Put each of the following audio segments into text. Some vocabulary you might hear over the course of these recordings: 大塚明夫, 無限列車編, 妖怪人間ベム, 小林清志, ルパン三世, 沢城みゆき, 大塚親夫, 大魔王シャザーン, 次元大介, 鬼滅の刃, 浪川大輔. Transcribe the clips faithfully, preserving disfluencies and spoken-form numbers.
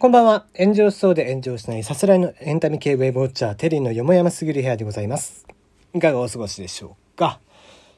こんばんは。炎上しそうで炎上しないさすらいのエンタメ系ウェブウォッチャーテリーのよもやますぐる部屋でございます。いかがお過ごしでしょうか。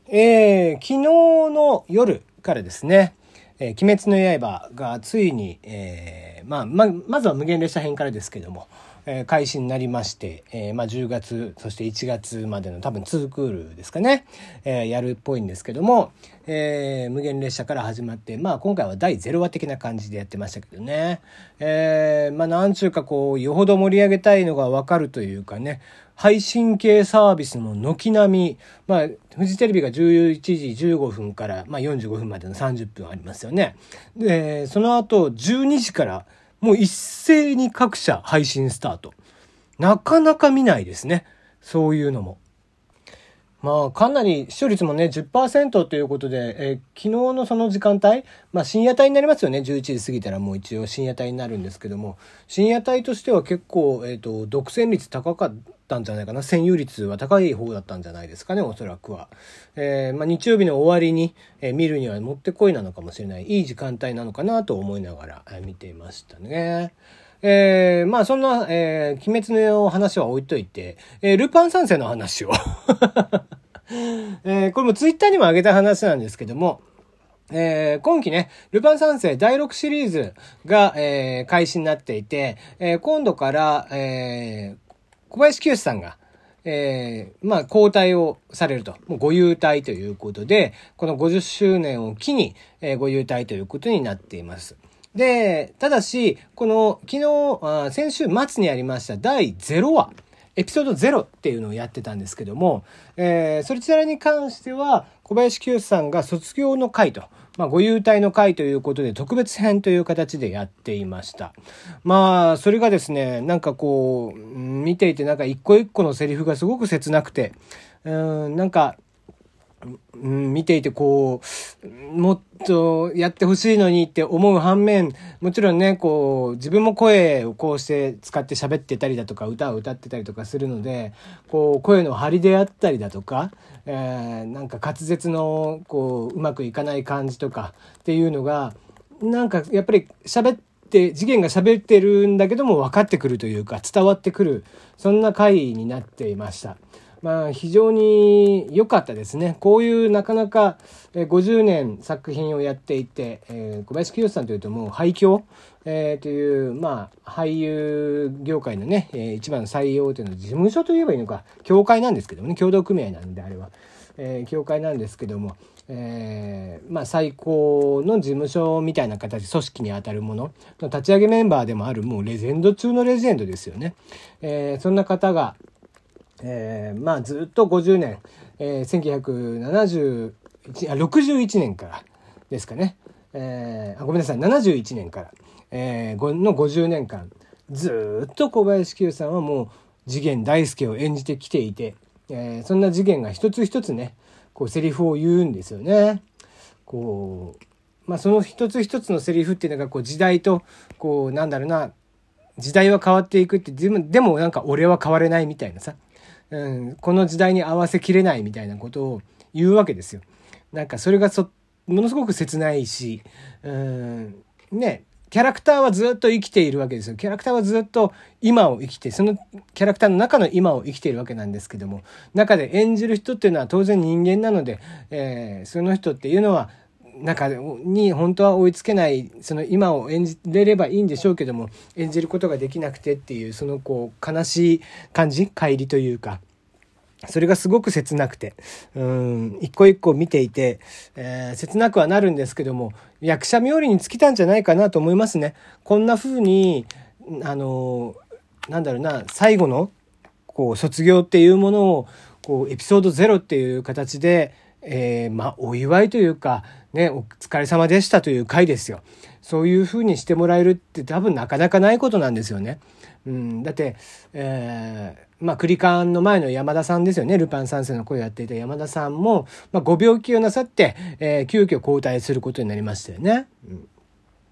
えー、昨日の夜からですね、えー、鬼滅の刃がついに、えーまあ、ま, まずは無限列車編からですけども、えー、開始になりまして、えーまあ、じゅうがつそしていちがつまでの多分ツークールですかね、えー、やるっぽいんですけども、えー、無限列車から始まって、まあ、今回はだいゼロわ的な感じでやってましたけどね、えーまあ、なんちゅうかこうよほど盛り上げたいのが分かるというかね、配信系サービスの軒並み、まあ、フジテレビがじゅういちじじゅうごふんから、まあ、よんじゅうごふんまでのさんじゅっぷんありますよね。で、その後じゅうにじからもう一斉に各社配信スタート。なかなか見ないですね、そういうのも。まあ、かなり視聴率もね じゅっパーセント ということで、えー、昨日のその時間帯、まあ、深夜帯になりますよね。じゅういちじ過ぎたらもう一応深夜帯になるんですけども、深夜帯としては結構、えーと、独占率高かったんじゃないかな。占有率は高い方だったんじゃないですかね、おそらくは。えーまあ、日曜日の終わりに、えー、見るにはもってこいなのかもしれない、いい時間帯なのかなと思いながら、えー、見ていましたね。えー、まあそんな、えー、鬼滅の話は置いといて、えー、ルパン三世の話を、えー、これもツイッターにも上げた話なんですけども、えー、今期ね、ルパン三世だいろくシリーズが、えー、開始になっていて、えー、今度から、えー、小林清志さんがえー、まあ、交代をされると。もうご勇退ということで、このごじゅっしゅうねんを機に、えー、ご勇退ということになっています。で、ただし、この昨日、あ、先週末にありましただいゼロわ、エピソードゼロっていうのをやってたんですけども、えー、そちらに関しては、小林清志さんが卒業の回と、まあ、ご勇退の回ということで、特別編という形でやっていました。まあ、それがですね、なんかこう、見ていて、なんか一個一個のセリフがすごく切なくて、うーん、なんか、うん、見ていてこうもっとやってほしいのにって思う反面、もちろんねこう自分も声をこうして使って喋ってたりだとか歌を歌ってたりとかするので、こう声の張りであったりだとか、えー、なんか滑舌のこううまくいかない感じとかっていうのが、なんかやっぱり喋ってで次元が喋ってるんだけども分かってくるというか伝わってくる、そんな回になっていました。まあ非常に良かったですね。こういうなかなかごじゅうねん作品をやっていて、えー、小林清志さんというともう廃業、えー、というまあ俳優業界のね、えー、一番最大手の事務所といえばいいのか、協会なんですけどもね、協同組合なんであれは、えー、協会なんですけども。えー、まあ最高の事務所みたいな形、組織にあたるものの立ち上げメンバーでもある、もうレジェンド中のレジェンドですよね。えー、そんな方が、えー、まあずっとごじゅうねん、えー、1971あろくじゅういちねんからですかね、えー、あごめんなさいななじゅういちねんから、えー、のごじゅうねんかんずっと小林清志さんはもう次元大介を演じてきていて、えー、そんな次元が一つ一つねこうセリフを言うんですよね。こう、まあ、その一つ一つのセリフっていうのがこう時代とこうなんだろうな、時代は変わっていくって、でも、でもなんか俺は変われないみたいなさ、うん、この時代に合わせきれないみたいなことを言うわけですよ。なんかそれがそものすごく切ないし、うん、ね、キャラクターはずっと生きているわけですよ。キャラクターはずっと今を生きて、そのキャラクターの中の今を生きているわけなんですけども、中で演じる人っていうのは当然人間なので、えー、その人っていうのは中に本当は追いつけないその今を演じれればいいんでしょうけども、演じることができなくてっていう、そのこう悲しい感じ、乖離というか、それがすごく切なくて、うーん、一個一個見ていて、えー、切なくはなるんですけども、役者冥利に尽きたんじゃないかなと思いますね。こんな風に、あのー、なんだろうな、最後のこう卒業っていうものをこうエピソードゼロっていう形で、えー、まあお祝いというかね、お疲れ様でしたという回ですよ。そういう風にしてもらえるって多分なかなかないことなんですよね。うん、だって、えー、まあ、クリカンの前の山田さんですよね。ルパン三世の声をやっていた山田さんも、まあ、ご病気をなさって、えー、急遽交代することになりましたよね。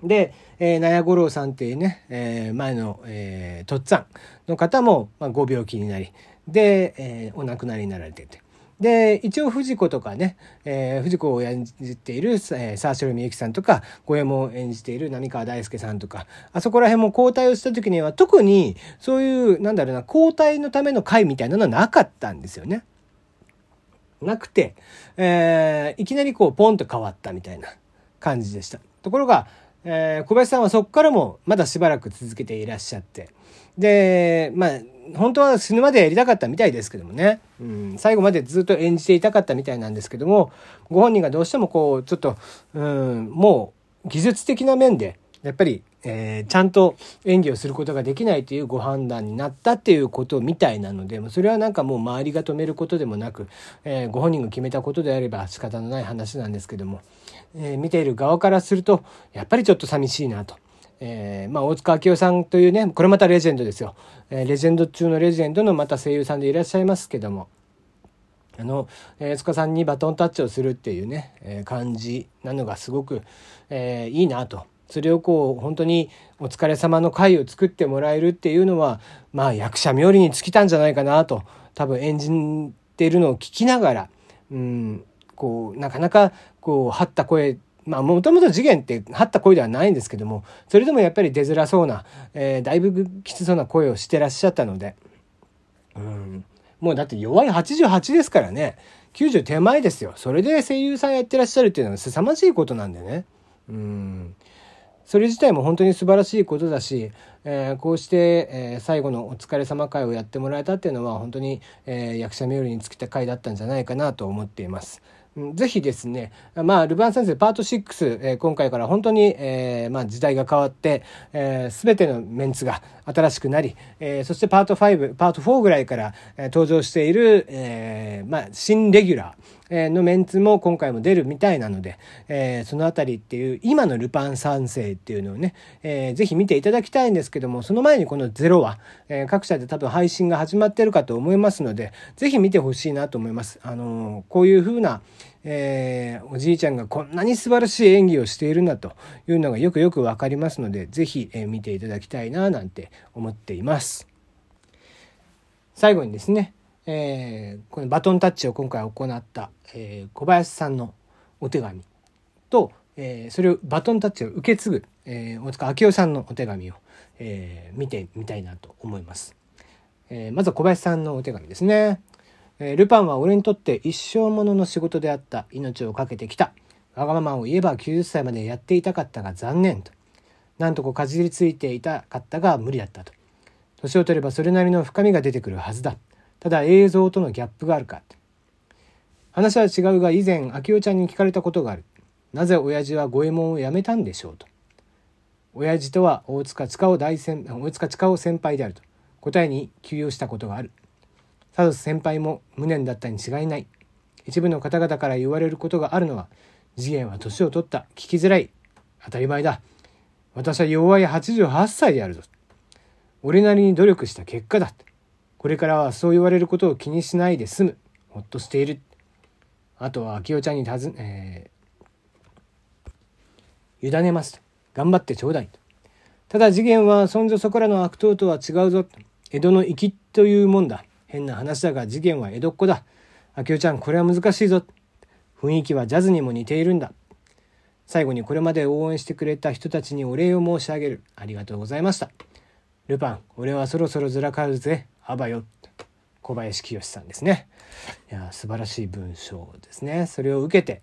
うん、で、えー、納屋五郎さんっていうね、えー、前の、えー、とっつぁんの方も、まあ、ご病気になり、で、えー、お亡くなりになられてて。で一応藤子とかね、えー、藤子を演じている、えー、沢城みゆきさんとか五右衛門を演じている浪川大輔さんとか、あそこら辺も交代をした時には特にそういうなんだろうな交代のための会みたいなのはなかったんですよね。なくて、えー、いきなりこうポンと変わったみたいな感じでした。ところが、えー、小林さんはそこからもまだしばらく続けていらっしゃって、でまあ本当は死ぬまでやりたかったみたいですけどもね、うん、最後までずっと演じていたかったみたいなんですけども、ご本人がどうしてもこうちょっと、うん、もう技術的な面でやっぱり、えー、ちゃんと演技をすることができないというご判断になったっていうことみたいなので、それはなんかもう周りが止めることでもなく、えー、ご本人が決めたことであれば仕方のない話なんですけども、えー、見ている側からするとやっぱりちょっと寂しいなと。えーまあ、大塚明夫さんというね、これまたレジェンドですよ、えー、レジェンド中のレジェンドのまた声優さんでいらっしゃいますけども、あの大塚さんにバトンタッチをするっていうね、えー、感じなのがすごく、えー、いいなと。それをこう本当にお疲れ様の会を作ってもらえるっていうのは、まあ役者冥利に尽きたんじゃないかなと。多分演じているのを聞きながら、うん、こうなかなかこう張った声、まあもともと次元って張った声ではないんですけども、それでもやっぱり出づらそうな、えー、だいぶきつそうな声をしてらっしゃったので、うん、もうだって弱いはちじゅうはちですからね、きゅうじゅう手前ですよ。それで声優さんやってらっしゃるっていうのは凄まじいことなんでね、うん、それ自体も本当に素晴らしいことだし、えー、こうして、えー、最後のお疲れ様会をやってもらえたっていうのは本当に、えー、役者冥利に尽きた会だったんじゃないかなと思っています。ぜひですね、まあ、ルパン先生パートろく、えー、今回から本当に、えーまあ、時代が変わって、えー、全てのメンツが新しくなり、えー、そしてパートご、パートよんぐらいから、えー、登場している、えーまあ、新レギュラーのメンツも今回も出るみたいなので、えー、そのあたりっていう今のルパン三世っていうのをね、えー、ぜひ見ていただきたいんですけども、その前にこのゼロわ、えー、各社で多分配信が始まっているかと思いますので、ぜひ見てほしいなと思います。あのー、こういう風なえー、おじいちゃんがこんなに素晴らしい演技をしているんだというのがよくよくわかりますので、ぜひ、えー、見ていただきたいななんて思っています。最後にですね、えー、このバトンタッチを今回行った、えー、小林さんのお手紙と、えー、それをバトンタッチを受け継ぐ、えー、大塚明夫さんのお手紙を、えー、見てみたいなと思います。えー、まずは小林さんのお手紙ですね。ルパンは俺にとって一生ものの仕事であった。命をかけてきた。わがままを言えばきゅうじゅっさいまでやっていたかったが残念と。なんとかかじりついていたかったが無理だったと。年を取ればそれなりの深みが出てくるはずだ。ただ映像とのギャップがあるかと。話は違うが以前明夫ちゃんに聞かれたことがある。なぜ親父は五右衛門を辞めたんでしょうと。親父とは大塚親夫大先、大塚親夫先輩であると答えに休養したことがある。サドス先輩も無念だったに違いない。一部の方々から言われることがあるのは、次元は年を取った、聞きづらい、当たり前だ。私は弱いはちじゅうはっさいであるぞ。俺なりに努力した結果だ。これからはそう言われることを気にしないで済む。ほっとしている。あとは明夫ちゃんにたず、えー、委ねます。頑張ってちょうだい。ただ次元はそんじょそこらの悪党とは違うぞ。江戸の粋というもんだ。変な話だが次元は江戸っ子だ。明夫ちゃんこれは難しいぞ。雰囲気はジャズにも似ているんだ。最後にこれまで応援してくれた人たちにお礼を申し上げる。ありがとうございました。ルパン俺はそろそろずらかるぜ。あばよ。小林清さんですね。いや素晴らしい文章ですね。それを受けて、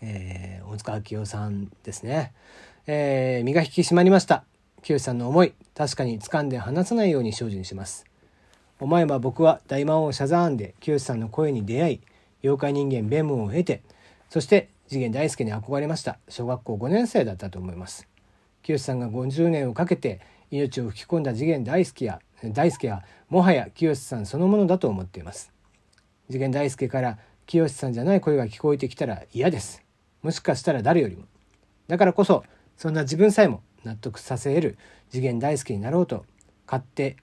えー、大塚明夫さんですね、えー、身が引き締まりました。清さんの思い確かに掴んで離さないように精進します。お前は僕は大魔王シャザーンで清さんの声に出会い、妖怪人間ベムを経て、そして次元大介に憧れました。小学校ごねんせいだったと思います。清さんがごじゅうねんをかけて命を吹き込んだ次元大介や、大介はもはや清さんそのものだと思っています。次元大介から清さんじゃない声が聞こえてきたら嫌です。もしかしたら誰よりも。だからこそ、そんな自分さえも納得させ得る次元大介になろうと勝手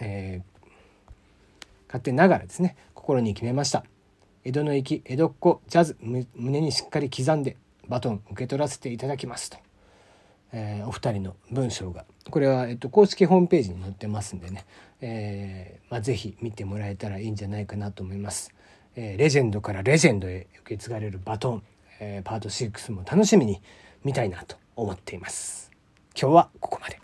えー、勝手ながらですね心に決めました。江戸の粋江戸っ子ジャズ胸にしっかり刻んでバトン受け取らせていただきますと、えー、お二人の文章がこれは、えっと、公式ホームページに載ってますんでね、えーまあ、ぜひ見てもらえたらいいんじゃないかなと思います、えー、レジェンドからレジェンドへ受け継がれるバトン、えー、パートシックスも楽しみに見たいなと思っています。今日はここまで。